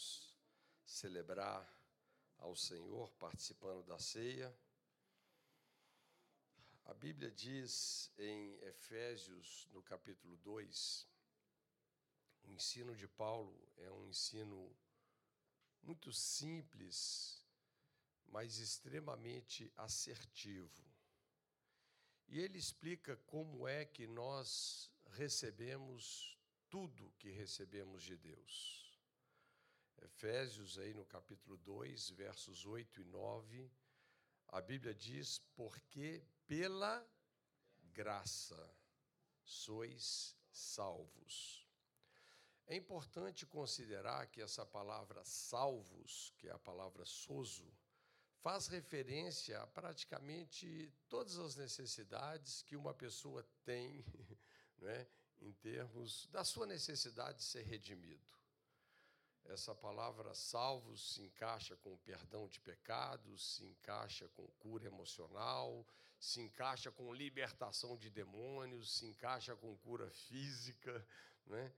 vamos celebrar ao Senhor participando da ceia. A Bíblia diz em Efésios, no capítulo 2, o ensino de Paulo é um ensino muito simples, mas extremamente assertivo. E ele explica como é que nós recebemos tudo que recebemos de Deus. Efésios, aí no capítulo 2, versos 8 e 9, a Bíblia diz, porque pela graça sois salvos. É importante considerar que essa palavra salvos, que é a palavra sozo, faz referência a praticamente todas as necessidades que uma pessoa tem, né, em termos da sua necessidade de ser redimido. Essa palavra salvos se encaixa com perdão de pecados, se encaixa com cura emocional, se encaixa com libertação de demônios, se encaixa com cura física, né?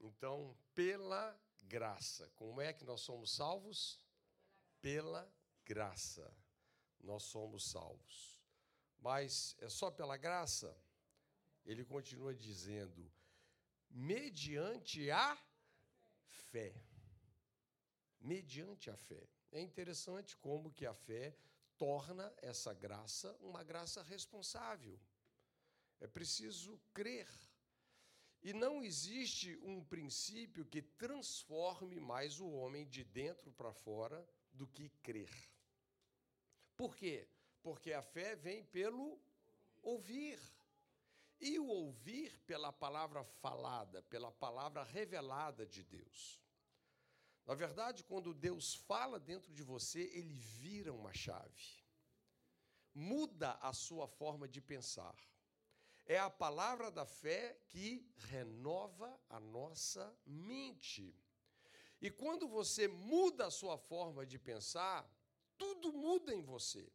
Então, pela graça. Como é que nós somos salvos? Pela graça, nós somos salvos. Mas é só pela graça? Ele continua dizendo, mediante a fé. Mediante a fé. É interessante como que a fé torna essa graça uma graça responsável. É preciso crer. E não existe um princípio que transforme mais o homem de dentro para fora do que crer. Por quê? Porque a fé vem pelo ouvir. E o ouvir pela palavra falada, pela palavra revelada de Deus. Na verdade, quando Deus fala dentro de você, ele vira uma chave. Muda a sua forma de pensar. É a palavra da fé que renova a nossa mente. E quando você muda a sua forma de pensar, tudo muda em você.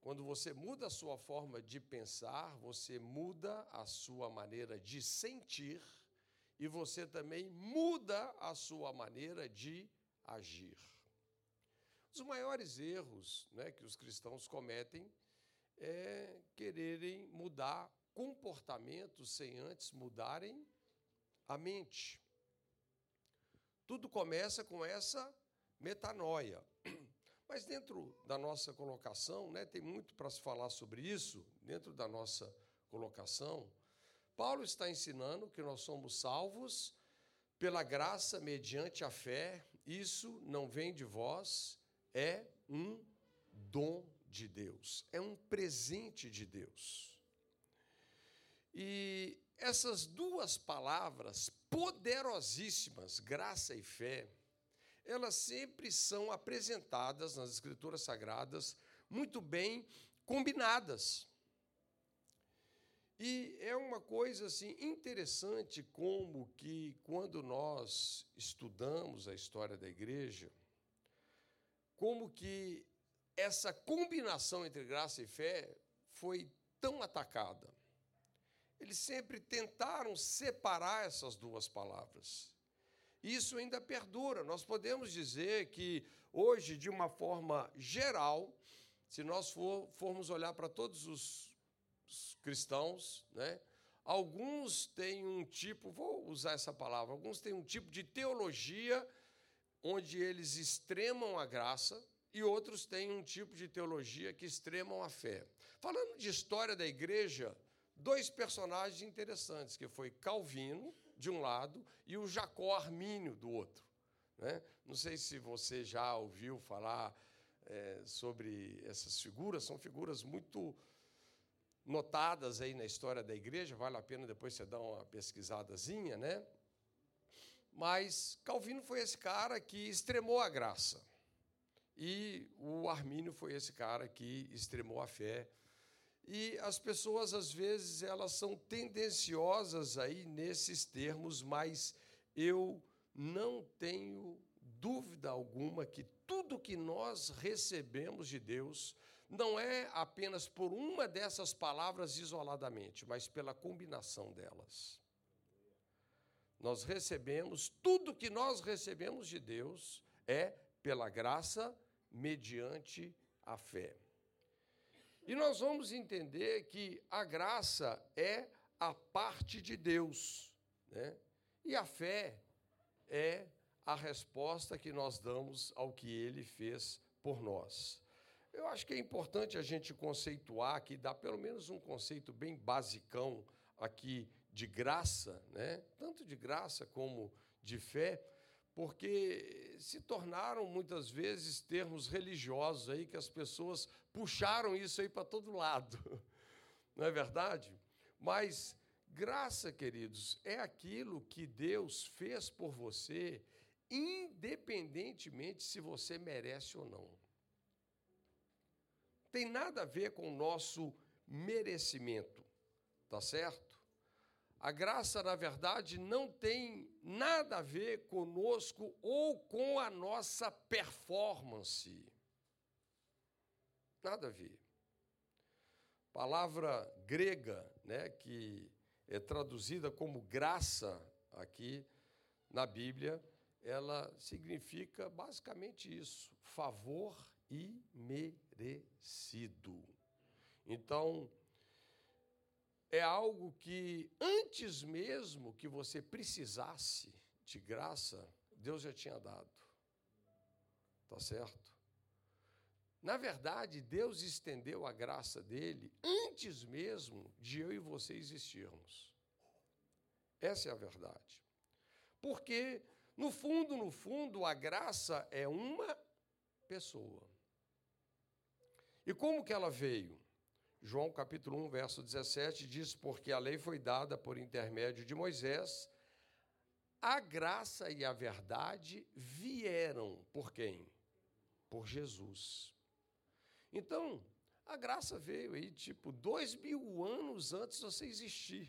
Quando você muda a sua forma de pensar, você muda a sua maneira de sentir e você também muda a sua maneira de agir. Os maiores erros, né, que os cristãos cometem é quererem mudar comportamentos sem antes mudarem a mente. Tudo começa com essa metanoia. Mas dentro da nossa colocação, né, tem muito para se falar sobre isso, dentro da nossa colocação, Paulo está ensinando que nós somos salvos pela graça mediante a fé. Isso não vem de vós, é um dom de Deus, é um presente de Deus. E essas duas palavras poderosíssimas, graça e fé, elas sempre são apresentadas nas Escrituras Sagradas muito bem combinadas. E é uma coisa assim, interessante como que, quando nós estudamos a história da igreja, como que essa combinação entre graça e fé foi tão atacada. Eles sempre tentaram separar essas duas palavras. Isso ainda perdura. Nós podemos dizer que hoje, de uma forma geral, se nós formos olhar para todos os cristãos, né, alguns têm um tipo, vou usar essa palavra, alguns têm um tipo de teologia onde eles extremam a graça e outros têm um tipo de teologia que extremam a fé. Falando de história da igreja, dois personagens interessantes, que foi Calvino, de um lado, e o Jacó Armínio, do outro. Né? Não sei se você já ouviu falar sobre essas figuras, são figuras muito notadas aí na história da igreja, vale a pena depois você dar uma pesquisadazinha, né? Mas Calvino foi esse cara que extremou a graça, e o Armínio foi esse cara que extremou a fé. E as pessoas, às vezes, elas são tendenciosas aí nesses termos, mas eu não tenho dúvida alguma que tudo que nós recebemos de Deus não é apenas por uma dessas palavras isoladamente, mas pela combinação delas. Nós recebemos, tudo que nós recebemos de Deus é pela graça, mediante a fé. E nós vamos entender que a graça é a parte de Deus, né? E a fé é a resposta que nós damos ao que ele fez por nós. Eu acho que é importante a gente conceituar aqui, dar pelo menos um conceito bem basicão aqui de graça, né? Tanto de graça como de fé, porque se tornaram muitas vezes termos religiosos aí que as pessoas puxaram isso aí para todo lado. Não é verdade? Mas graça, queridos, é aquilo que Deus fez por você, independentemente se você merece ou não. Tem nada a ver com o nosso merecimento, tá certo? A graça, na verdade, não tem nada a ver conosco ou com a nossa performance. Nada a ver. Palavra grega, né, que é traduzida como graça aqui na Bíblia, ela significa basicamente isso, favor imerecido. Então, é algo que, antes mesmo que você precisasse de graça, Deus já tinha dado. Tá certo? Na verdade, Deus estendeu a graça dele antes mesmo de eu e você existirmos. Essa é a verdade. Porque, no fundo, a graça é uma pessoa. E como que ela veio? João, capítulo 1, verso 17, diz, porque a lei foi dada por intermédio de Moisés, a graça e a verdade vieram por quem? Por Jesus. Então, a graça veio aí, tipo, 2000 anos antes de você existir.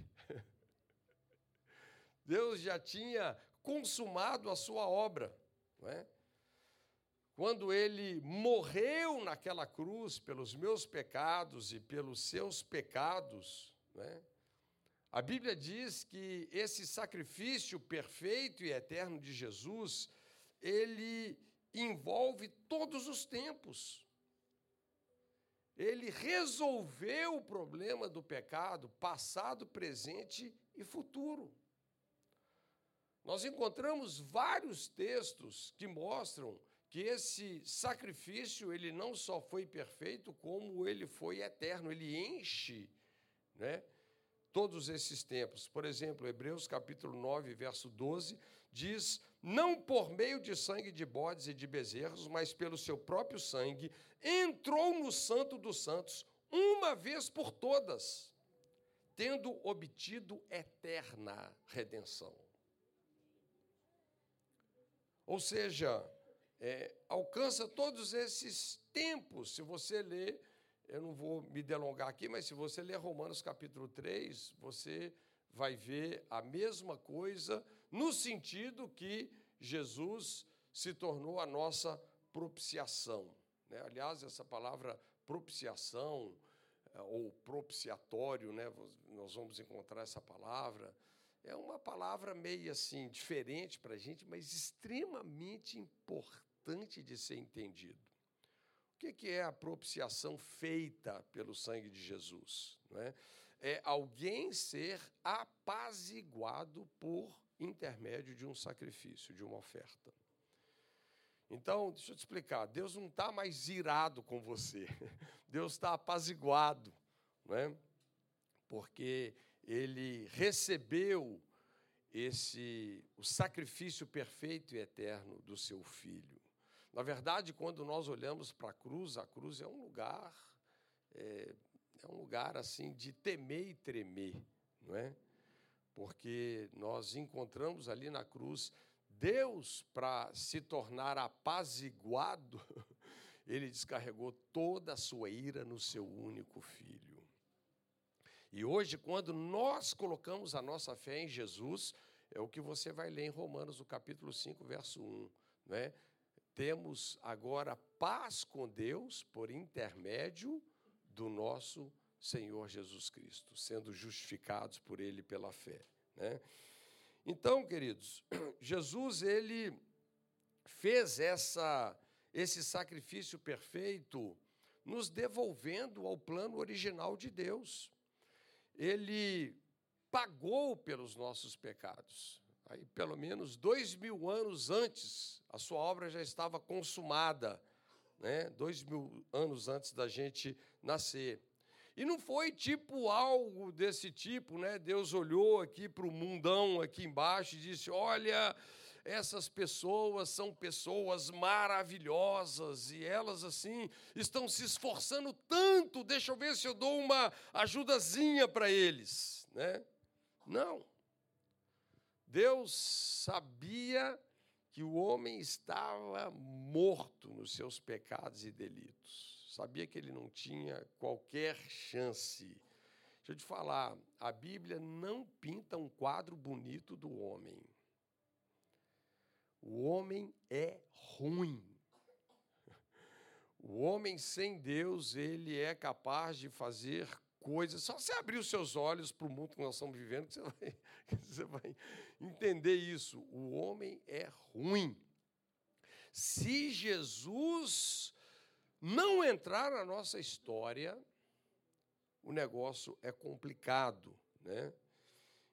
Deus já tinha consumado a sua obra, não é? Quando ele morreu naquela cruz pelos meus pecados e pelos seus pecados, né? A Bíblia diz que esse sacrifício perfeito e eterno de Jesus, ele envolve todos os tempos. Ele resolveu o problema do pecado, passado, presente e futuro. Nós encontramos vários textos que mostram que esse sacrifício, ele não só foi perfeito, como ele foi eterno, ele enche, né, todos esses tempos. Por exemplo, Hebreus capítulo 9, verso 12, diz, não por meio de sangue de bodes e de bezerros, mas pelo seu próprio sangue, entrou no Santo dos Santos, uma vez por todas, tendo obtido eterna redenção. Ou seja, alcança todos esses tempos. Se você ler, eu não vou me delongar aqui, mas se você ler Romanos capítulo 3, você vai ver a mesma coisa, no sentido que Jesus se tornou a nossa propiciação, né? Aliás, essa palavra propiciação, ou propiciatório, né? Nós vamos encontrar essa palavra. É uma palavra meio assim, diferente para a gente, mas extremamente importante de ser entendido. O que é a propiciação feita pelo sangue de Jesus? Não é? É alguém ser apaziguado por intermédio de um sacrifício, de uma oferta. Então, deixa eu te explicar, Deus não está mais irado com você, Deus está apaziguado, não é? Porque ele recebeu o sacrifício perfeito e eterno do seu Filho. Na verdade, quando nós olhamos para a cruz é um lugar assim de temer e tremer, não é? Porque nós encontramos ali na cruz Deus, para se tornar apaziguado, ele descarregou toda a sua ira no seu único Filho. E hoje, quando nós colocamos a nossa fé em Jesus, é o que você vai ler em Romanos, no capítulo 5, verso 1. Né? Temos agora paz com Deus por intermédio do nosso Senhor Jesus Cristo, sendo justificados por ele pela fé. Né? Então, queridos, Jesus ele fez esse sacrifício perfeito nos devolvendo ao plano original de Deus. Ele pagou pelos nossos pecados. Aí, pelo menos 2000 anos antes, a sua obra já estava consumada, né? 2000 anos antes da gente nascer. E não foi tipo algo desse tipo, né? Deus olhou aqui para o mundão aqui embaixo e disse, olha, essas pessoas são pessoas maravilhosas e elas, assim, estão se esforçando tanto, deixa eu ver se eu dou uma ajudazinha para eles, né? Não. Deus sabia que o homem estava morto nos seus pecados e delitos. Sabia que ele não tinha qualquer chance. Deixa eu te falar, a Bíblia não pinta um quadro bonito do homem. O homem é ruim. O homem sem Deus, ele é capaz de fazer coisas. Só você abrir os seus olhos para o mundo que nós estamos vivendo, que você vai entender isso. O homem é ruim. Se Jesus não entrar na nossa história, o negócio é complicado, né?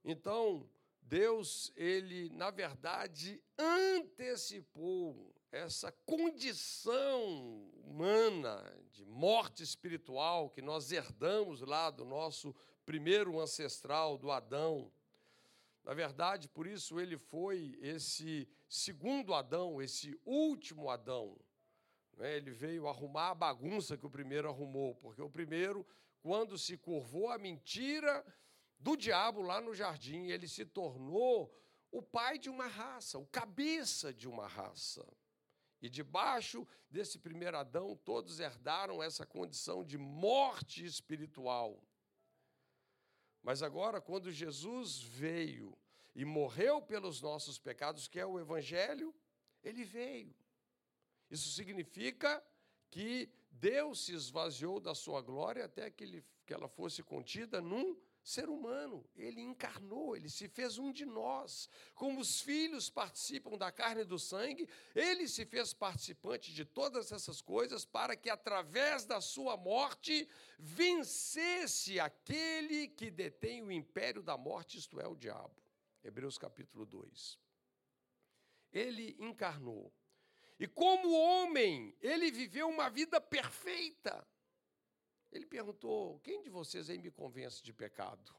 Então, Deus, ele, na verdade, antecipou essa condição humana de morte espiritual que nós herdamos lá do nosso primeiro ancestral, do Adão. Na verdade, por isso, ele foi esse segundo Adão, esse último Adão. Ele veio arrumar a bagunça que o primeiro arrumou, porque o primeiro, quando se curvou à mentira do diabo lá no jardim, ele se tornou o pai de uma raça, o cabeça de uma raça. E debaixo desse primeiro Adão, todos herdaram essa condição de morte espiritual. Mas agora, quando Jesus veio e morreu pelos nossos pecados, que é o Evangelho, ele veio. Isso significa que Deus se esvaziou da sua glória até que ela fosse contida num ser humano. Ele encarnou, ele se fez um de nós. Como os filhos participam da carne e do sangue, ele se fez participante de todas essas coisas para que, através da sua morte, vencesse aquele que detém o império da morte, isto é, o diabo. Hebreus capítulo 2. Ele encarnou. E como homem, ele viveu uma vida perfeita. Ele perguntou, quem de vocês aí me convence de pecado?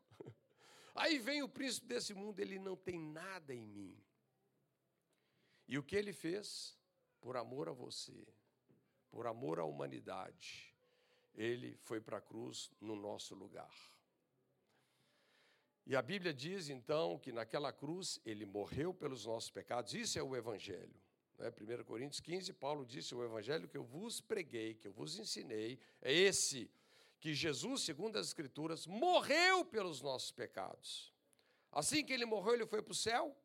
Aí vem o príncipe desse mundo, ele não tem nada em mim. E o que ele fez? Por amor a você, por amor à humanidade, ele foi para a cruz no nosso lugar. E a Bíblia diz, então, que naquela cruz ele morreu pelos nossos pecados. Isso é o Evangelho. 1 Coríntios 15, Paulo disse, o evangelho que eu vos preguei, que eu vos ensinei, é esse, que Jesus, segundo as Escrituras, morreu pelos nossos pecados. Assim que ele morreu, ele foi para o céu?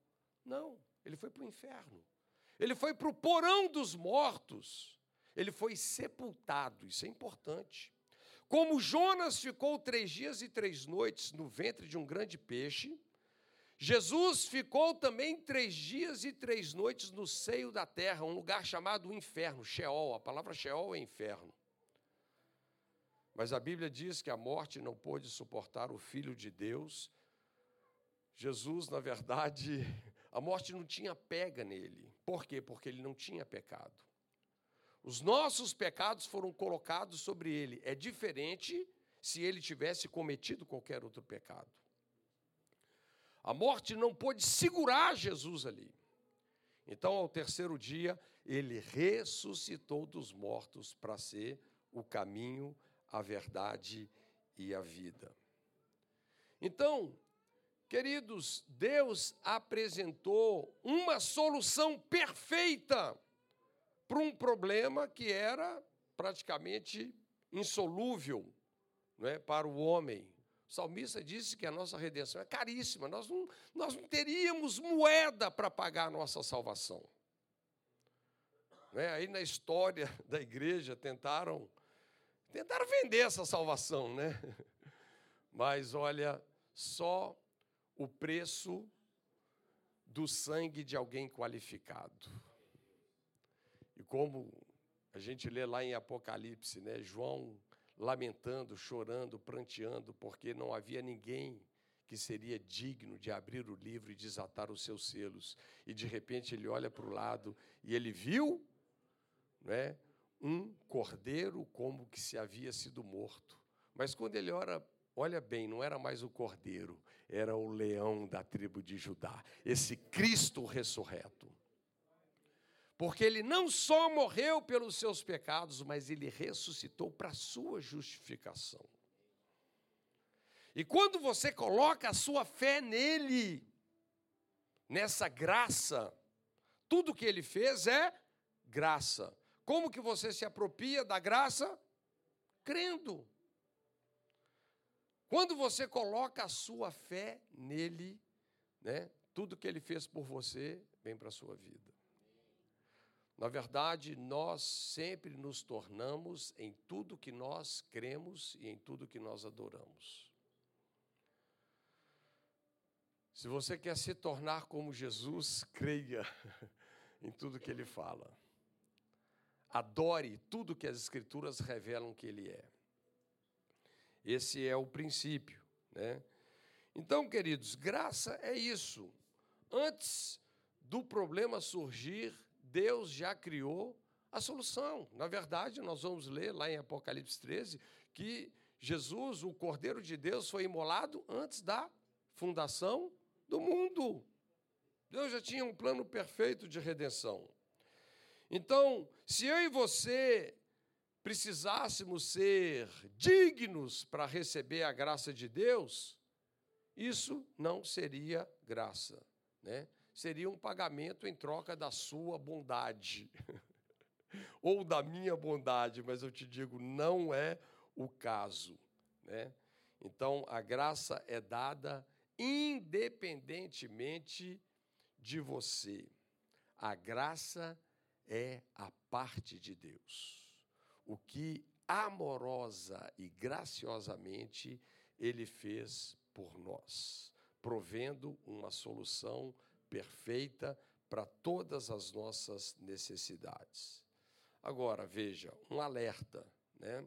Não, ele foi para o inferno. Ele foi para o porão dos mortos. Ele foi sepultado, isso é importante. Como Jonas ficou 3 dias e 3 noites no ventre de um grande peixe, Jesus ficou também 3 dias e 3 noites no seio da terra, um lugar chamado inferno, Sheol. A palavra Sheol é inferno. Mas a Bíblia diz que a morte não pôde suportar o Filho de Deus. Jesus, na verdade, a morte não tinha pega nele. Por quê? Porque ele não tinha pecado. Os nossos pecados foram colocados sobre ele. É diferente se ele tivesse cometido qualquer outro pecado. A morte não pôde segurar Jesus ali. Então, ao terceiro dia, ele ressuscitou dos mortos para ser o caminho, a verdade e a vida. Então, queridos, Deus apresentou uma solução perfeita para um problema que era praticamente insolúvel, não é, para o homem. O salmista disse que a nossa redenção é caríssima. Nós não teríamos moeda para pagar a nossa salvação. Né? Aí, na história da igreja, tentaram vender essa salvação. Né? Mas, olha, só o preço do sangue de alguém qualificado. E como a gente lê lá em Apocalipse, né, João lamentando, chorando, pranteando, porque não havia ninguém que seria digno de abrir o livro e desatar os seus selos. E, de repente, ele olha para o lado e ele viu, né, um cordeiro como que se havia sido morto. Mas, quando ele olha bem, não era mais o cordeiro, era o leão da tribo de Judá, esse Cristo ressurreto. Porque ele não só morreu pelos seus pecados, mas ele ressuscitou para a sua justificação. E quando você coloca a sua fé nele, nessa graça, tudo que ele fez é graça. Como que você se apropria da graça? Crendo. Quando você coloca a sua fé nele, né, tudo que ele fez por você vem para a sua vida. Na verdade, nós sempre nos tornamos em tudo que nós cremos e em tudo que nós adoramos. Se você quer se tornar como Jesus, creia em tudo que ele fala. Adore tudo que as Escrituras revelam que ele é. Esse é o princípio, né? Então, queridos, graça é isso. Antes do problema surgir, Deus já criou a solução. Na verdade, nós vamos ler lá em Apocalipse 13 que Jesus, o Cordeiro de Deus, foi imolado antes da fundação do mundo. Deus já tinha um plano perfeito de redenção. Então, se eu e você precisássemos ser dignos para receber a graça de Deus, isso não seria graça, né? Seria um pagamento em troca da sua bondade, ou da minha bondade, mas eu te digo, não é o caso, né? Então, a graça é dada independentemente de você. A graça é a parte de Deus, o que amorosa e graciosamente ele fez por nós, provendo uma solução perfeita para todas as nossas necessidades. Agora, veja, um alerta, né?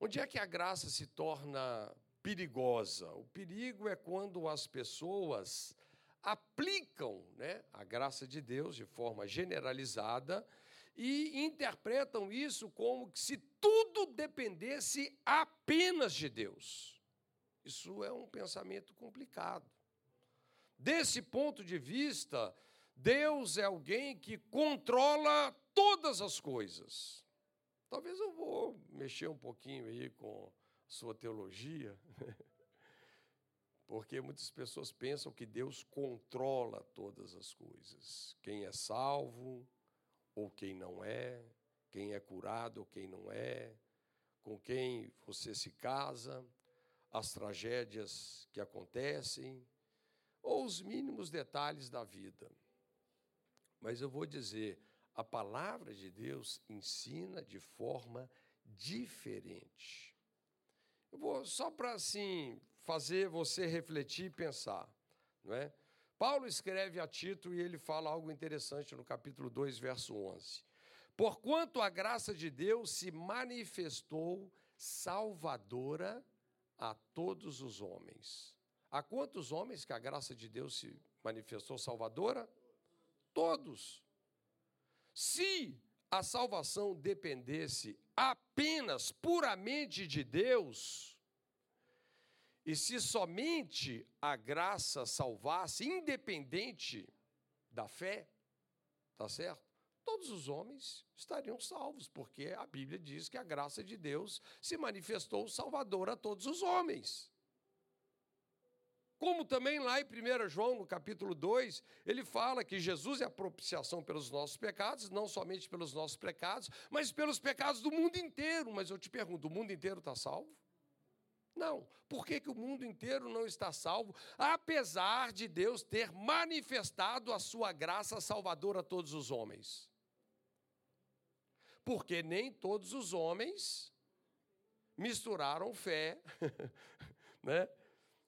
Onde é que a graça se torna perigosa? O perigo é quando as pessoas aplicam, né, a graça de Deus de forma generalizada e interpretam isso como que se tudo dependesse apenas de Deus. Isso é um pensamento complicado. Desse ponto de vista, Deus é alguém que controla todas as coisas. Talvez eu vou mexer um pouquinho aí com sua teologia, porque muitas pessoas pensam que Deus controla todas as coisas. Quem é salvo ou quem não é, quem é curado ou quem não é, com quem você se casa, as tragédias que acontecem, ou os mínimos detalhes da vida. Mas eu vou dizer, a palavra de Deus ensina de forma diferente. Eu vou só para, assim, fazer você refletir e pensar, não é? Paulo escreve a Tito e ele fala algo interessante no capítulo 2, verso 11. Porquanto a graça de Deus se manifestou salvadora a todos os homens. A quantos homens que a graça de Deus se manifestou salvadora? Todos. Se a salvação dependesse apenas, puramente de Deus, e se somente a graça salvasse, independente da fé, tá certo? Todos os homens estariam salvos, porque a Bíblia diz que a graça de Deus se manifestou salvadora a todos os homens. Como também lá em 1 João, no capítulo 2, ele fala que Jesus é a propiciação pelos nossos pecados, não somente pelos nossos pecados, mas pelos pecados do mundo inteiro. Mas eu te pergunto, o mundo inteiro está salvo? Não. Por que o mundo inteiro não está salvo, apesar de Deus ter manifestado a sua graça salvadora a todos os homens? Porque nem todos os homens misturaram fé, né,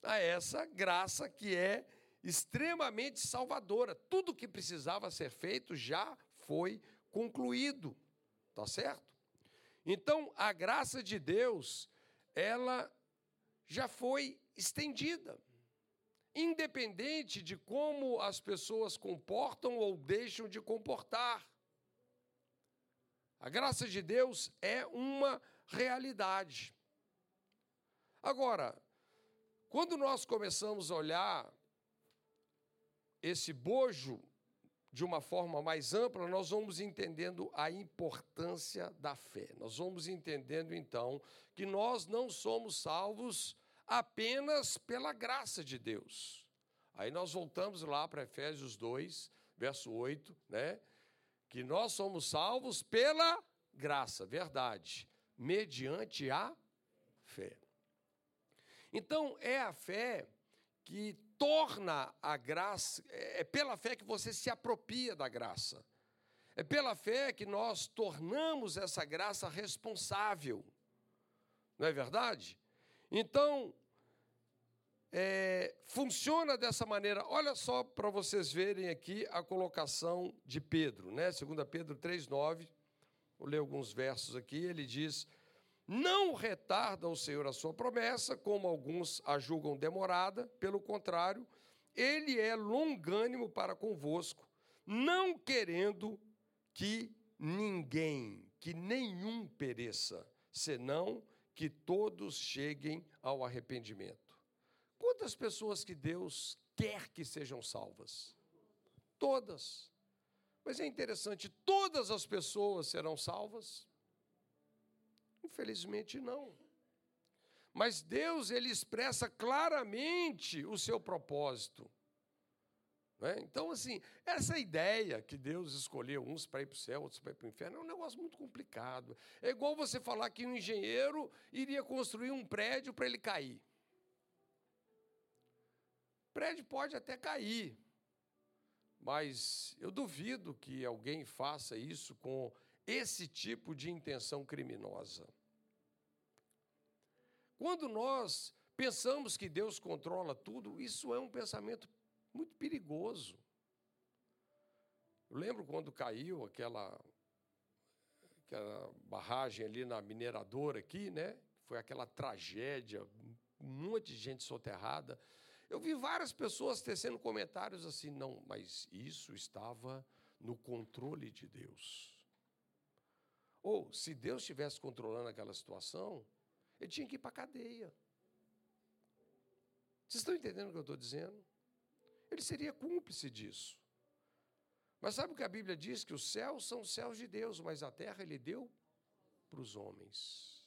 a essa graça que é extremamente salvadora. Tudo que precisava ser feito já foi concluído. Tá certo? Então, a graça de Deus, ela já foi estendida. Independente de como as pessoas comportam ou deixam de comportar. A graça de Deus é uma realidade. Agora, quando nós começamos a olhar esse bojo de uma forma mais ampla, nós vamos entendendo a importância da fé. Nós vamos entendendo, então, que nós não somos salvos apenas pela graça de Deus. Aí nós voltamos lá para Efésios 2, verso 8, né? Que nós somos salvos pela graça, verdade, mediante a fé. Então, é a fé que torna a graça, é pela fé que você se apropria da graça. É pela fé que nós tornamos essa graça responsável. Não é verdade? Então, funciona dessa maneira. Olha só para vocês verem aqui a colocação de Pedro, né? 2 Pedro 3,9, vou ler alguns versos aqui, ele diz... Não retarda o Senhor a sua promessa, como alguns a julgam demorada. Pelo contrário, ele é longânimo para convosco, não querendo que nenhum pereça, senão que todos cheguem ao arrependimento. Quantas pessoas que Deus quer que sejam salvas? Todas. Mas é interessante, todas as pessoas serão salvas? Infelizmente, não. Mas Deus, ele expressa claramente o seu propósito. Né? Então, assim, essa ideia que Deus escolheu uns para ir para o céu, outros para ir para o inferno, é um negócio muito complicado. É igual você falar que um engenheiro iria construir um prédio para ele cair. O prédio pode até cair, mas eu duvido que alguém faça isso com esse tipo de intenção criminosa. Quando nós pensamos que Deus controla tudo, isso é um pensamento muito perigoso. Eu lembro quando caiu aquela barragem ali na mineradora aqui, né? Foi aquela tragédia, um monte de gente soterrada. Eu vi várias pessoas tecendo comentários assim, não, mas isso estava no controle de Deus. Ou, se Deus estivesse controlando aquela situação, ele tinha que ir para a cadeia. Vocês estão entendendo o que eu estou dizendo? Ele seria cúmplice disso. Mas sabe o que a Bíblia diz? Que os céus são os céus de Deus, mas a terra ele deu para os homens.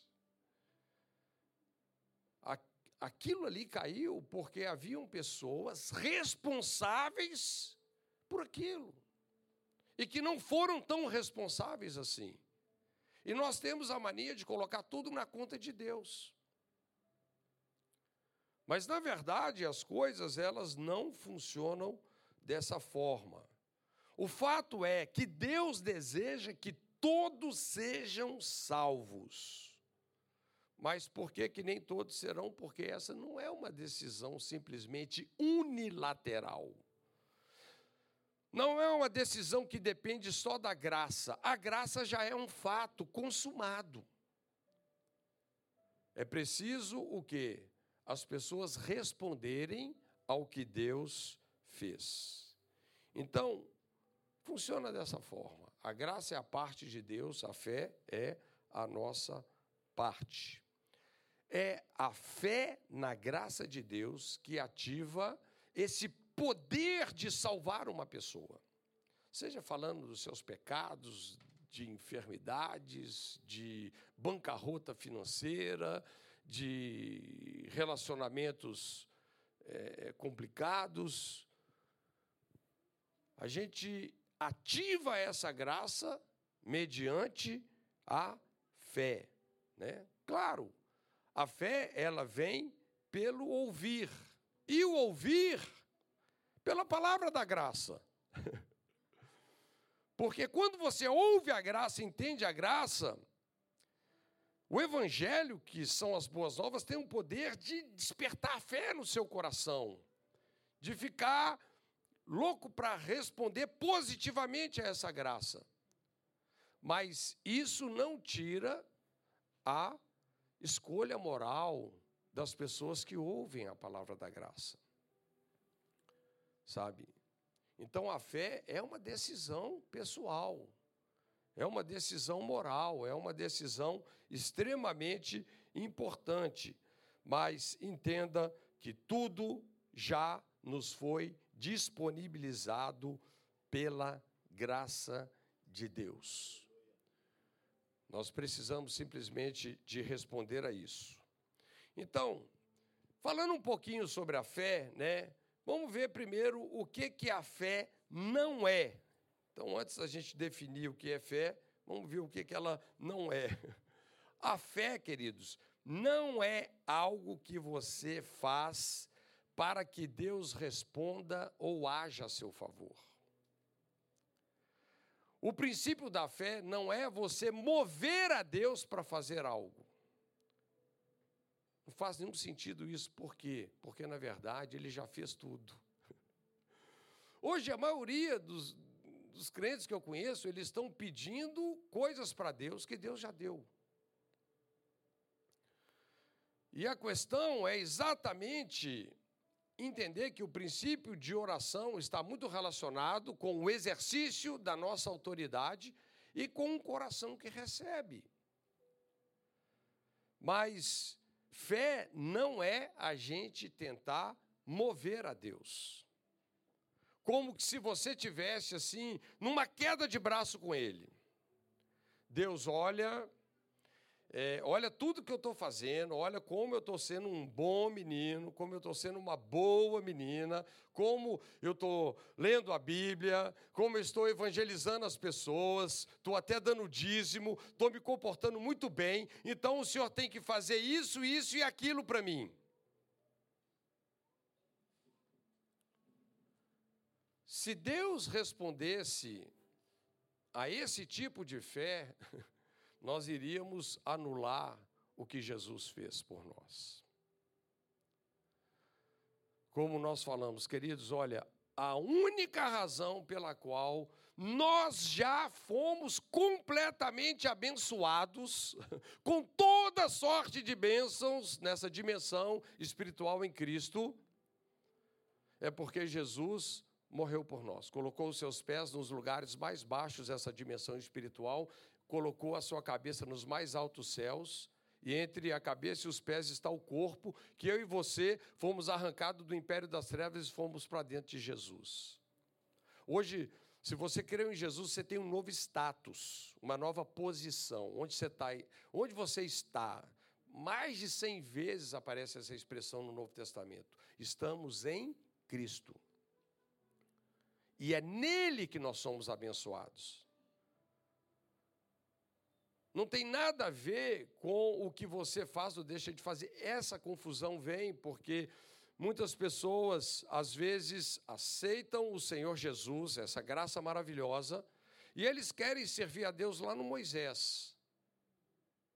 Aquilo ali caiu porque haviam pessoas responsáveis por aquilo. E que não foram tão responsáveis assim. E nós temos a mania de colocar tudo na conta de Deus. Mas, na verdade, as coisas elas não funcionam dessa forma. O fato é que Deus deseja que todos sejam salvos. Mas por que nem todos serão? Porque essa não é uma decisão simplesmente unilateral. Não é uma decisão que depende só da graça. A graça já é um fato consumado. É preciso o quê? As pessoas responderem ao que Deus fez. Então, funciona dessa forma. A graça é a parte de Deus, a fé é a nossa parte. É a fé na graça de Deus que ativa esse poder de salvar uma pessoa, seja falando dos seus pecados, de enfermidades, de bancarrota financeira, de relacionamentos complicados. A gente ativa essa graça mediante a fé, né? Claro, a fé ela vem pelo ouvir, e o ouvir pela palavra da graça. Porque quando você ouve a graça, entende a graça, o evangelho, que são as boas novas, tem um poder de despertar a fé no seu coração. de ficar louco para responder positivamente a essa graça. Mas isso não tira a escolha moral das pessoas que ouvem a palavra da graça. Sabe? Então, a fé é uma decisão pessoal, é uma decisão moral, é uma decisão extremamente importante. Mas entenda que tudo já nos foi disponibilizado pela graça de Deus. Nós precisamos simplesmente de responder a isso. Então, falando um pouquinho sobre a fé, né? Vamos ver primeiro o que a fé não é. Então, antes da gente definir o que é fé, vamos ver o que ela não é. A fé, queridos, não é algo que você faz para que Deus responda ou haja a seu favor. O princípio da fé não é você mover a Deus para fazer algo. Não faz nenhum sentido isso. Por quê? Porque, na verdade, ele já fez tudo. Hoje, a maioria dos crentes que eu conheço, eles estão pedindo coisas para Deus que Deus já deu. E a questão é exatamente entender que o princípio de oração está muito relacionado com o exercício da nossa autoridade e com o coração que recebe. Mas fé não é a gente tentar mover a Deus. Como que se você tivesse assim, numa queda de braço com Ele. Deus olha, olha tudo que eu estou fazendo, olha como eu estou sendo um bom menino, como eu estou sendo uma boa menina, como eu estou lendo a Bíblia, como eu estou evangelizando as pessoas, estou até dando dízimo, estou me comportando muito bem, então o Senhor tem que fazer isso, isso e aquilo para mim. Se Deus respondesse a esse tipo de fé, nós iríamos anular o que Jesus fez por nós. Como nós falamos, queridos, olha, a única razão pela qual nós já fomos completamente abençoados com toda sorte de bênçãos nessa dimensão espiritual em Cristo é porque Jesus morreu por nós, colocou os seus pés nos lugares mais baixos dessa dimensão espiritual, colocou a sua cabeça nos mais altos céus, e entre a cabeça e os pés está o corpo, que eu e você fomos arrancados do império das trevas e fomos para dentro de Jesus. Hoje, se você crê em Jesus, você tem um novo status, uma nova posição. Onde você está, mais de 100 vezes aparece essa expressão no Novo Testamento. Estamos em Cristo. E é nele que nós somos abençoados. Não tem nada a ver com o que você faz ou deixa de fazer. Essa confusão vem porque muitas pessoas, às vezes, aceitam o Senhor Jesus, essa graça maravilhosa, e eles querem servir a Deus lá no Moisés.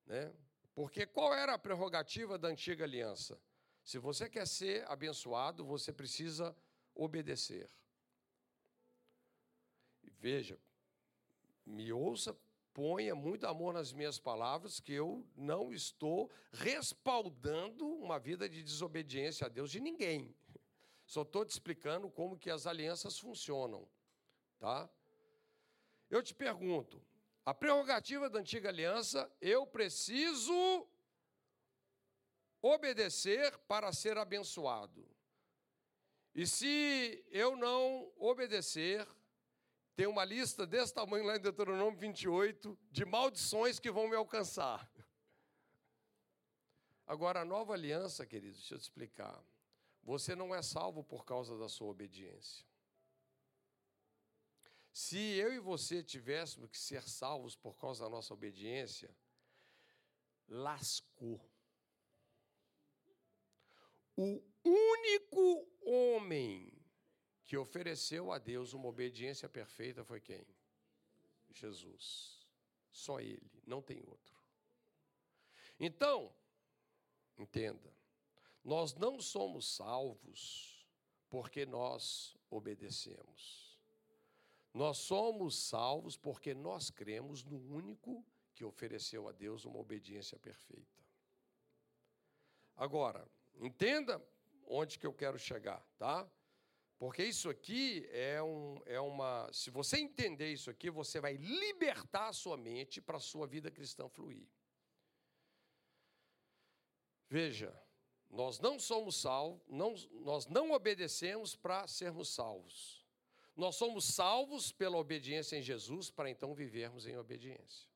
Né? Porque qual era a prerrogativa da antiga aliança? Se você quer ser abençoado, você precisa obedecer. Veja, me ouça, ponha muito amor nas minhas palavras, que eu não estou respaldando uma vida de desobediência a Deus de ninguém. Só estou te explicando como que as alianças funcionam. Tá? Eu te pergunto, a prerrogativa da antiga aliança, eu preciso obedecer para ser abençoado. E se eu não obedecer, tem uma lista desse tamanho lá em Deuteronômio 28 de maldições que vão me alcançar. Agora, a nova aliança, queridos, deixa eu te explicar. Você não é salvo por causa da sua obediência. Se eu e você tivéssemos que ser salvos por causa da nossa obediência, lascou. O único homem que ofereceu a Deus uma obediência perfeita foi quem? Jesus. Só ele, não tem outro. Então, entenda, nós não somos salvos porque nós obedecemos. Nós somos salvos porque nós cremos no único que ofereceu a Deus uma obediência perfeita. Agora, entenda onde que eu quero chegar, tá? Porque isso aqui se você entender isso aqui, você vai libertar a sua mente para a sua vida cristã fluir. Veja, nós não somos salvos, nós não obedecemos para sermos salvos. Nós somos salvos pela obediência em Jesus para então vivermos em obediência.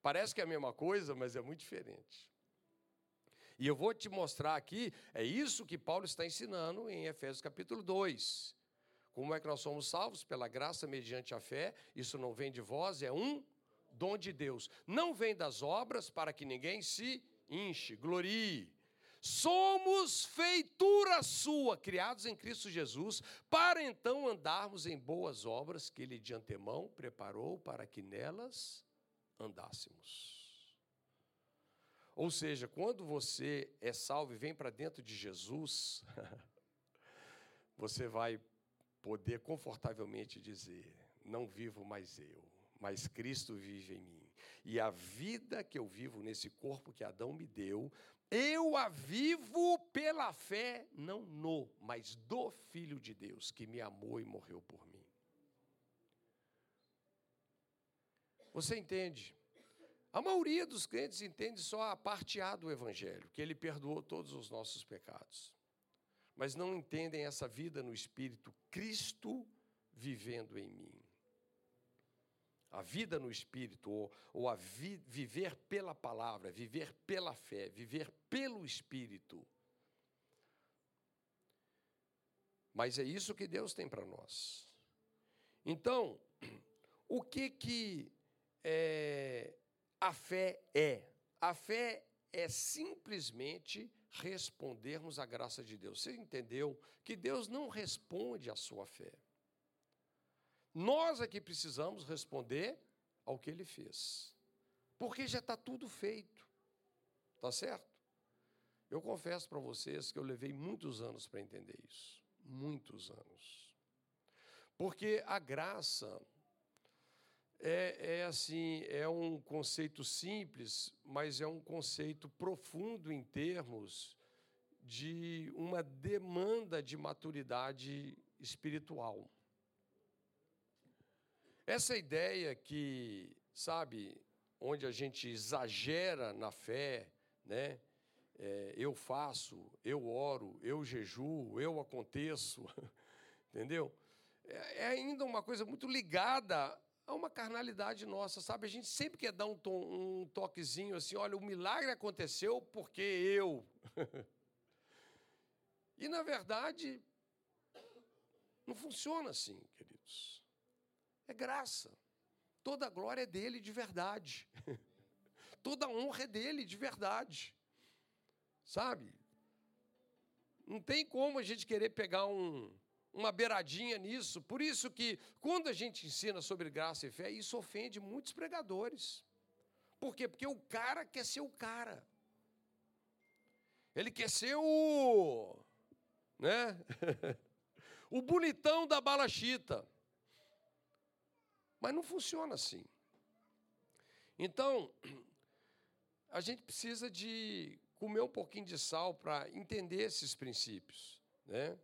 Parece que é a mesma coisa, mas é muito diferente. E eu vou te mostrar aqui, é isso que Paulo está ensinando em Efésios capítulo 2. Como é que nós somos salvos? Pela graça, mediante a fé. Isso não vem de vós, é um dom de Deus. Não vem das obras para que ninguém se enche, glorie. Somos feitura sua, criados em Cristo Jesus, para então andarmos em boas obras que ele de antemão preparou para que nelas andássemos. Ou seja, quando você é salvo e vem para dentro de Jesus, você vai poder confortavelmente dizer, não vivo mais eu, mas Cristo vive em mim. E a vida que eu vivo nesse corpo que Adão me deu, eu a vivo pela fé, não no, mas do Filho de Deus, que me amou e morreu por mim. Você entende? A maioria dos crentes entende só a parte A do Evangelho, que ele perdoou todos os nossos pecados. Mas não entendem essa vida no Espírito, Cristo vivendo em mim. A vida no Espírito, ou a viver pela palavra, viver pela fé, viver pelo Espírito. Mas é isso que Deus tem para nós. Então, o que é... A fé é. A fé é simplesmente respondermos à graça de Deus. Você entendeu que Deus não responde à sua fé. Nós aqui precisamos responder ao que ele fez. Porque já está tudo feito. Está certo? Eu confesso para vocês que eu levei muitos anos para entender isso. Muitos anos. Porque a graça... É um conceito simples, mas é um conceito profundo em termos de uma demanda de maturidade espiritual. Essa ideia que, sabe, onde a gente exagera na fé, né? Eu faço, eu oro, eu jejuo, eu aconteço, entendeu? É ainda uma coisa muito ligada... É uma carnalidade nossa, sabe? A gente sempre quer dar um toquezinho assim, olha, o milagre aconteceu porque eu. E, na verdade, não funciona assim, queridos. É graça. Toda a glória é dele de verdade. Toda a honra é dele de verdade. Sabe? Não tem como a gente querer pegar uma beiradinha nisso. Por isso que, quando a gente ensina sobre graça e fé, isso ofende muitos pregadores. Por quê? Porque o cara quer ser o cara. Ele quer ser o... né? O bonitão da balachita. Mas não funciona assim. Então, a gente precisa de comer um pouquinho de sal para entender esses princípios, né?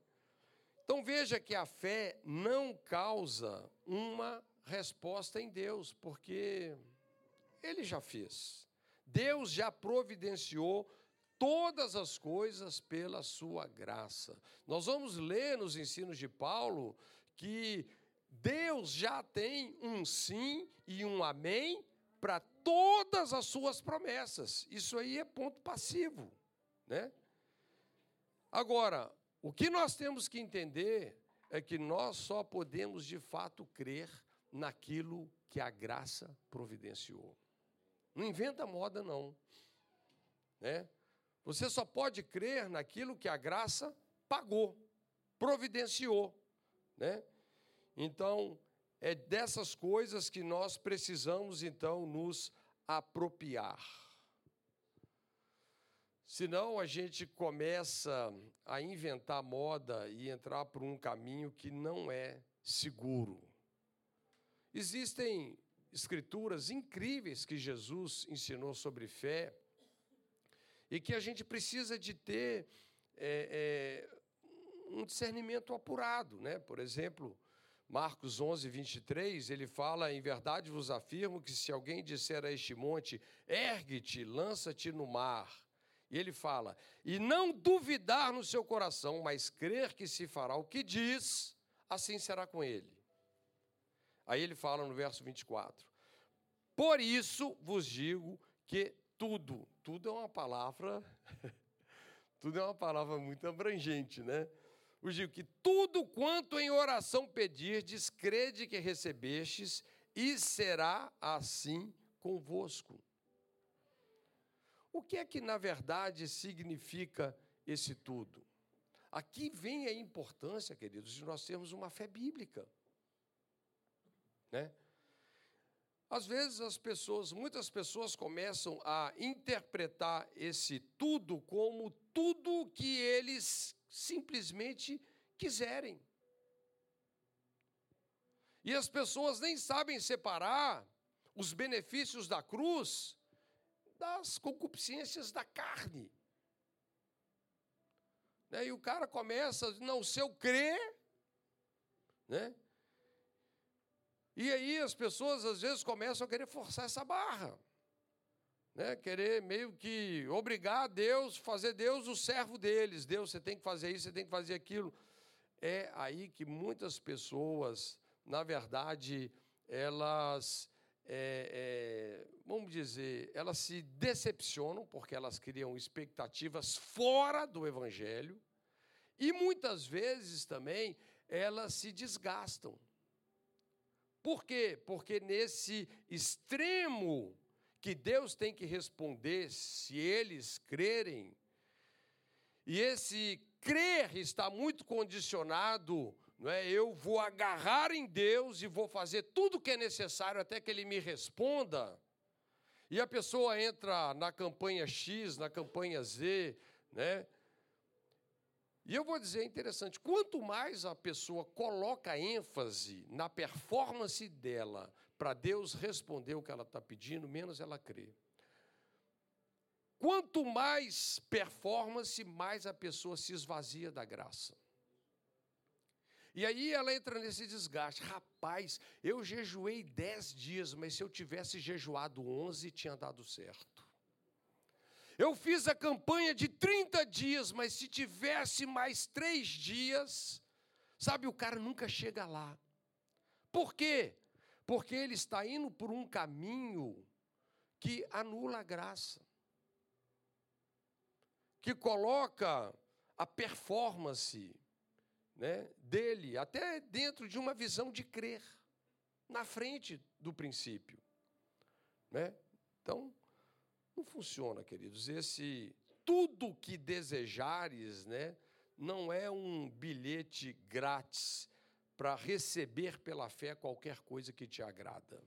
Então, veja que a fé não causa uma resposta em Deus, porque ele já fez. Deus já providenciou todas as coisas pela sua graça. Nós vamos ler nos ensinos de Paulo que Deus já tem um sim e um amém para todas as suas promessas. Isso aí é ponto passivo, né? Agora... O que nós temos que entender é que nós só podemos, de fato, crer naquilo que a graça providenciou. Não inventa moda, não. Né? Você só pode crer naquilo que a graça pagou, providenciou. Né? Então, é dessas coisas que nós precisamos, então, nos apropriar. Senão a gente começa a inventar moda e entrar por um caminho que não é seguro. Existem escrituras incríveis que Jesus ensinou sobre fé e que a gente precisa de ter um discernimento apurado, né? Por exemplo, Marcos 11, 23, ele fala: em verdade vos afirmo que se alguém disser a este monte, ergue-te, lança-te no mar. E ele fala: e não duvidar no seu coração, mas crer que se fará o que diz, assim será com ele. Aí ele fala no verso 24: por isso vos digo que tudo é uma palavra, tudo é uma palavra muito abrangente, né? Eu digo que tudo quanto em oração pedirdes, crede que recebestes, e será assim convosco. O que é que, na verdade, significa esse tudo? Aqui vem a importância, queridos, de nós termos uma fé bíblica, né? Às vezes, muitas pessoas começam a interpretar esse tudo como tudo que eles simplesmente quiserem. E as pessoas nem sabem separar os benefícios da cruz das concupiscências da carne. Né? E o cara começa, não, se eu crer, né? E aí as pessoas, às vezes, começam a querer forçar essa barra, né? Querer meio que obrigar Deus, fazer Deus o servo deles. Deus, você tem que fazer isso, você tem que fazer aquilo. É aí que muitas pessoas, na verdade, elas, vamos dizer, elas se decepcionam porque elas criam expectativas fora do Evangelho e, muitas vezes, também, elas se desgastam. Por quê? Porque nesse extremo que Deus tem que responder se eles crerem, e esse crer está muito condicionado, não é? Eu vou agarrar em Deus e vou fazer tudo o que é necessário até que Ele me responda, e a pessoa entra na campanha X, na campanha Z, né? E eu vou dizer, é interessante, quanto mais a pessoa coloca ênfase na performance dela para Deus responder o que ela está pedindo, menos ela crê. Quanto mais performance, mais a pessoa se esvazia da graça. E aí ela entra nesse desgaste. Rapaz, eu jejuei 10 dias, mas se eu tivesse jejuado 11, tinha dado certo. Eu fiz a campanha de 30 dias, mas se tivesse mais 3 dias, sabe, o cara nunca chega lá. Por quê? Porque ele está indo por um caminho que anula a graça, que coloca a performance, né, dele, até dentro de uma visão de crer, na frente do princípio, né? Então, não funciona, queridos. Esse tudo que desejares, né, não é um bilhete grátis para receber pela fé qualquer coisa que te agrada.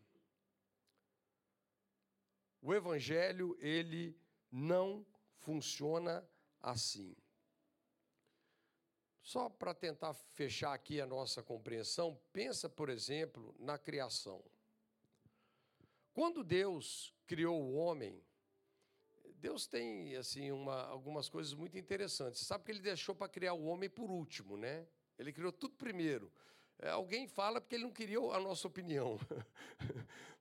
O Evangelho, ele não funciona assim. Só para tentar fechar aqui a nossa compreensão, pensa, por exemplo, na criação. Quando Deus criou o homem, Deus tem assim, algumas coisas muito interessantes. Você sabe que ele deixou para criar o homem por último, né? Ele criou tudo primeiro. Alguém fala porque ele não queria a nossa opinião.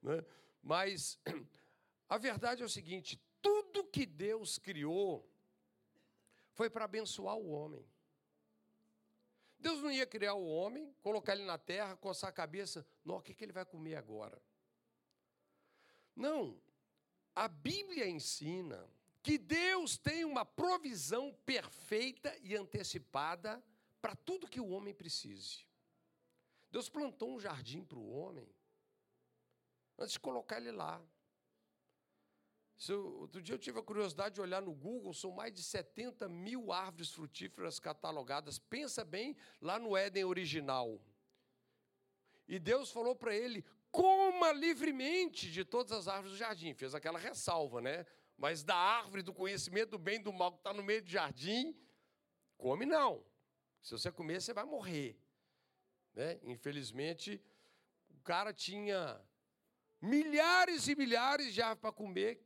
Né? Mas a verdade é o seguinte: tudo que Deus criou foi para abençoar o homem. Deus não ia criar o homem, colocar ele na terra, coçar a cabeça. Não, o que ele vai comer agora? Não. A Bíblia ensina que Deus tem uma provisão perfeita e antecipada para tudo que o homem precise. Deus plantou um jardim para o homem antes de colocar ele lá. Outro dia eu tive a curiosidade de olhar no Google, são mais de 70 mil árvores frutíferas catalogadas. Pensa bem lá no Éden original. E Deus falou para ele: coma livremente de todas as árvores do jardim. Fez aquela ressalva, né? Mas da árvore do conhecimento do bem e do mal que está no meio do jardim, come não. Se você comer, você vai morrer. Né? Infelizmente, o cara tinha milhares e milhares de árvores para comer.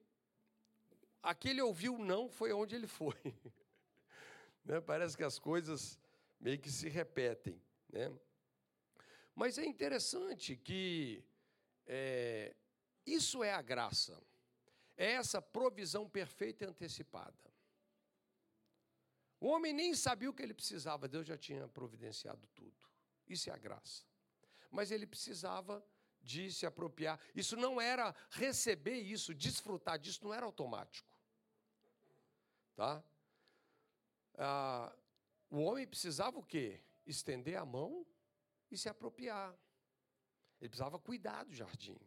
Aquele ouviu não foi onde ele foi. Né? Parece que as coisas meio que se repetem. Né? Mas é interessante que isso é a graça. É essa provisão perfeita e antecipada. O homem nem sabia o que ele precisava, Deus já tinha providenciado tudo. Isso é a graça. Mas ele precisava de se apropriar. Isso não era receber isso, desfrutar disso, não era automático. Tá? O homem precisava o quê? Estender a mão e se apropriar. Ele precisava cuidar do jardim.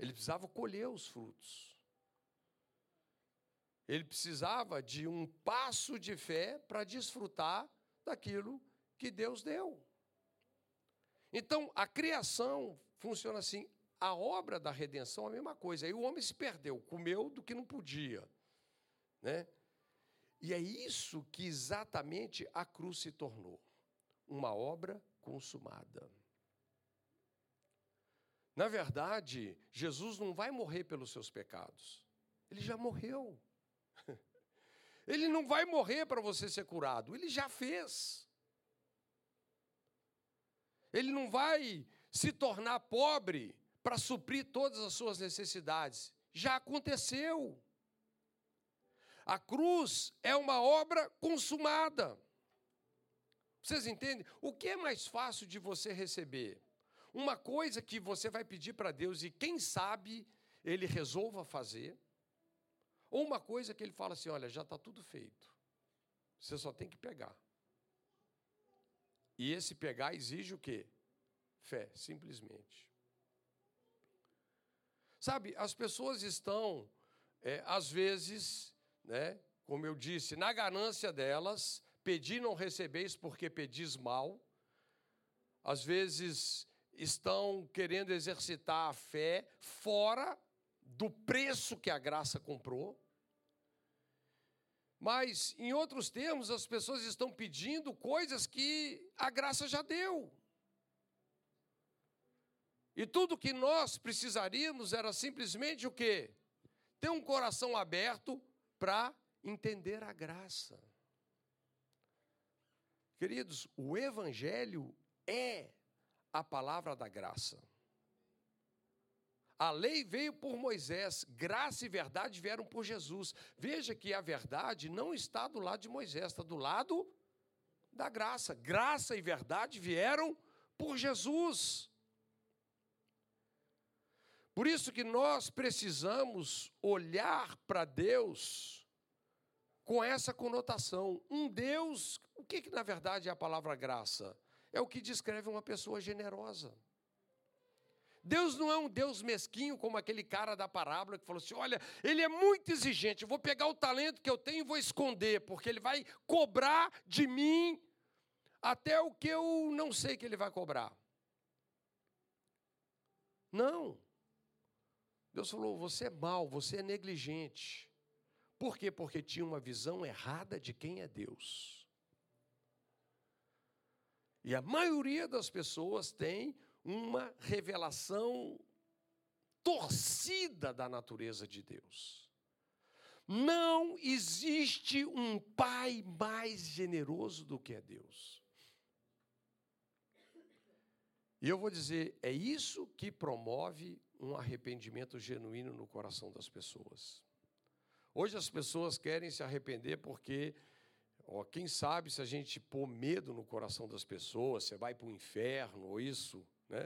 Ele precisava colher os frutos. Ele precisava de um passo de fé para desfrutar daquilo que Deus deu. Então, a criação funciona assim. A obra da redenção é a mesma coisa. Aí o homem se perdeu, comeu do que não podia. Né? E é isso que exatamente a cruz se tornou. Uma obra consumada. Na verdade, Jesus não vai morrer pelos seus pecados. Ele já morreu. Ele não vai morrer para você ser curado. Ele já fez. Ele não vai se tornar pobre para suprir todas as suas necessidades. Já aconteceu. A cruz é uma obra consumada. Vocês entendem? O que é mais fácil de você receber? Uma coisa que você vai pedir para Deus e, quem sabe, Ele resolva fazer, ou uma coisa que Ele fala assim, olha, já está tudo feito, você só tem que pegar. E esse pegar exige o quê? Fé, simplesmente. Sabe, as pessoas estão, às vezes, né, como eu disse, na ganância delas, pedi não recebeis porque pedis mal, às vezes estão querendo exercitar a fé fora do preço que a graça comprou. Mas, em outros termos, as pessoas estão pedindo coisas que a graça já deu. E tudo que nós precisaríamos era simplesmente o quê? Ter um coração aberto para entender a graça. Queridos, o Evangelho é a palavra da graça. A lei veio por Moisés, graça e verdade vieram por Jesus. Veja que a verdade não está do lado de Moisés, está do lado da graça. Graça e verdade vieram por Jesus. Por isso que nós precisamos olhar para Deus com essa conotação. Um Deus, o que na verdade é a palavra graça? É o que descreve uma pessoa generosa. Deus não é um Deus mesquinho como aquele cara da parábola que falou assim, olha, ele é muito exigente, eu vou pegar o talento que eu tenho e vou esconder, porque ele vai cobrar de mim até o que eu não sei que ele vai cobrar. Não. Deus falou, você é mau, você é negligente. Por quê? Porque tinha uma visão errada de quem é Deus. E a maioria das pessoas tem uma revelação torcida da natureza de Deus. Não existe um pai mais generoso do que é Deus. E eu vou dizer, é isso que promove um arrependimento genuíno no coração das pessoas. Hoje as pessoas querem se arrepender porque... quem sabe se a gente pôr medo no coração das pessoas, você vai para o inferno ou isso, né?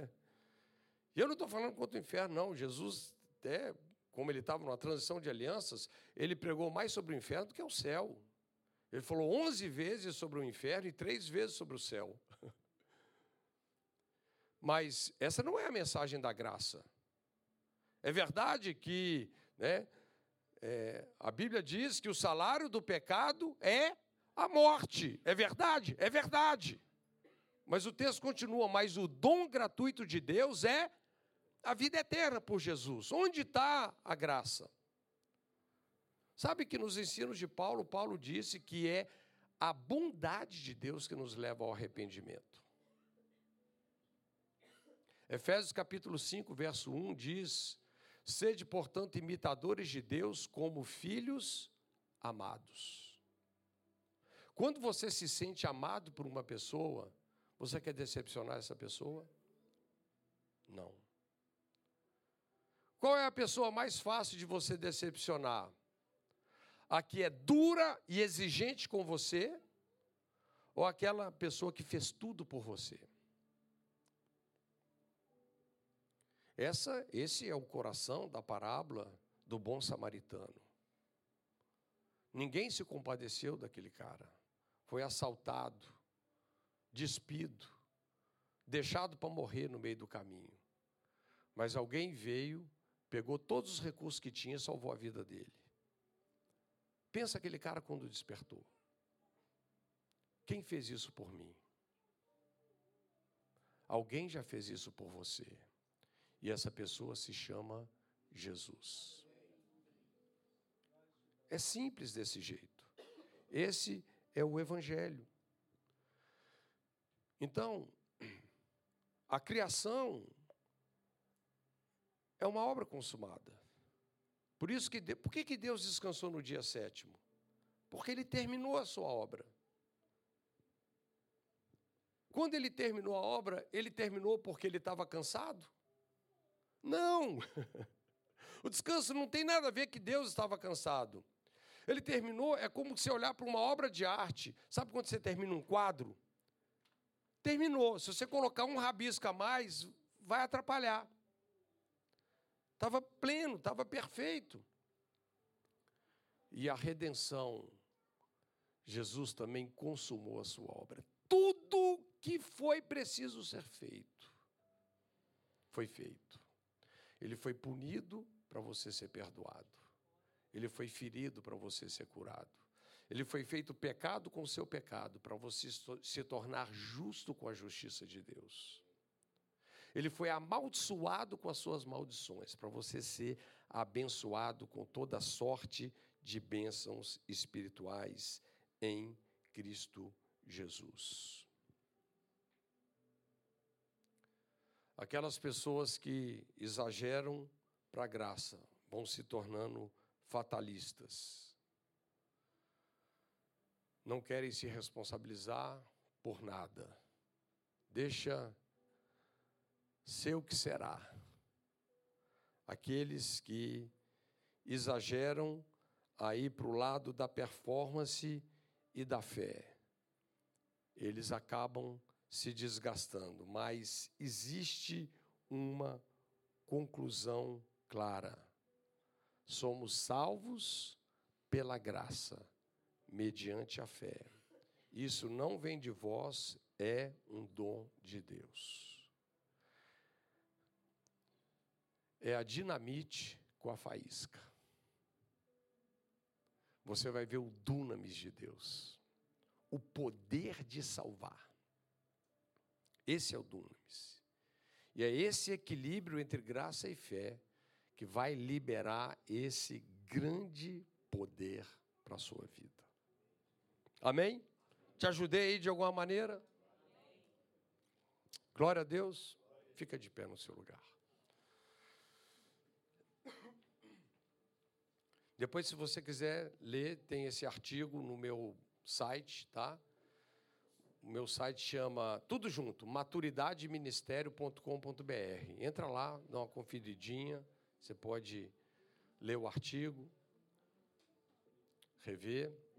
E eu não estou falando contra o inferno, não. Jesus, até como ele estava numa transição de alianças, ele pregou mais sobre o inferno do que o céu. Ele falou 11 vezes sobre o inferno e 3 vezes sobre o céu. Mas essa não é a mensagem da graça. É verdade que, né, a Bíblia diz que o salário do pecado é a morte. É verdade? É verdade. Mas o texto continua, mas o dom gratuito de Deus é a vida eterna por Jesus. Onde está a graça? Sabe que nos ensinos de Paulo, Paulo disse que é a bondade de Deus que nos leva ao arrependimento. Efésios capítulo 5, verso 1 diz: sede, portanto, imitadores de Deus como filhos amados. Quando você se sente amado por uma pessoa, você quer decepcionar essa pessoa? Não. Qual é a pessoa mais fácil de você decepcionar? A que é dura e exigente com você, ou aquela pessoa que fez tudo por você? Esse é o coração da parábola do bom samaritano. Ninguém se compadeceu daquele cara. Foi assaltado, despido, deixado para morrer no meio do caminho. Mas alguém veio, pegou todos os recursos que tinha e salvou a vida dele. Pensa aquele cara quando despertou. Quem fez isso por mim? Alguém já fez isso por você. E essa pessoa se chama Jesus. É simples desse jeito. Esse é o Evangelho. Então, a criação é uma obra consumada. Por isso que, por que Deus descansou no dia sétimo? Porque Ele terminou a sua obra. Quando Ele terminou a obra, Ele terminou porque Ele estava cansado? Não! O descanso não tem nada a ver que Deus estava cansado. Ele terminou, é como se você olhar para uma obra de arte. Sabe quando você termina um quadro? Terminou. Se você colocar um rabisco a mais, vai atrapalhar. Estava pleno, estava perfeito. E a redenção, Jesus também consumou a sua obra. Tudo que foi preciso ser feito, foi feito. Ele foi punido para você ser perdoado. Ele foi ferido para você ser curado. Ele foi feito pecado com o seu pecado para você se tornar justo com a justiça de Deus. Ele foi amaldiçoado com as suas maldições para você ser abençoado com toda sorte de bênçãos espirituais em Cristo Jesus. Aquelas pessoas que exageram para a graça vão se tornando fatalistas. Não querem se responsabilizar por nada. Deixa ser o que será. Aqueles que exageram aí para o lado da performance e da fé, eles acabam se desgastando, mas existe uma conclusão clara. Somos salvos pela graça, mediante a fé. Isso não vem de vós, é um dom de Deus. É a dinamite com a faísca. Você vai ver o dunamis de Deus, o poder de salvar. Esse é o dunamis. E é esse equilíbrio entre graça e fé que vai liberar esse grande poder para a sua vida. Amém? Te ajudei aí de alguma maneira? Amém. Glória a Deus. Fica de pé no seu lugar. Depois, se você quiser ler, tem esse artigo no meu site, tá? O meu site chama, tudo junto, maturidadeministério.com.br. Entra lá, dá uma conferidinha, você pode ler o artigo, rever.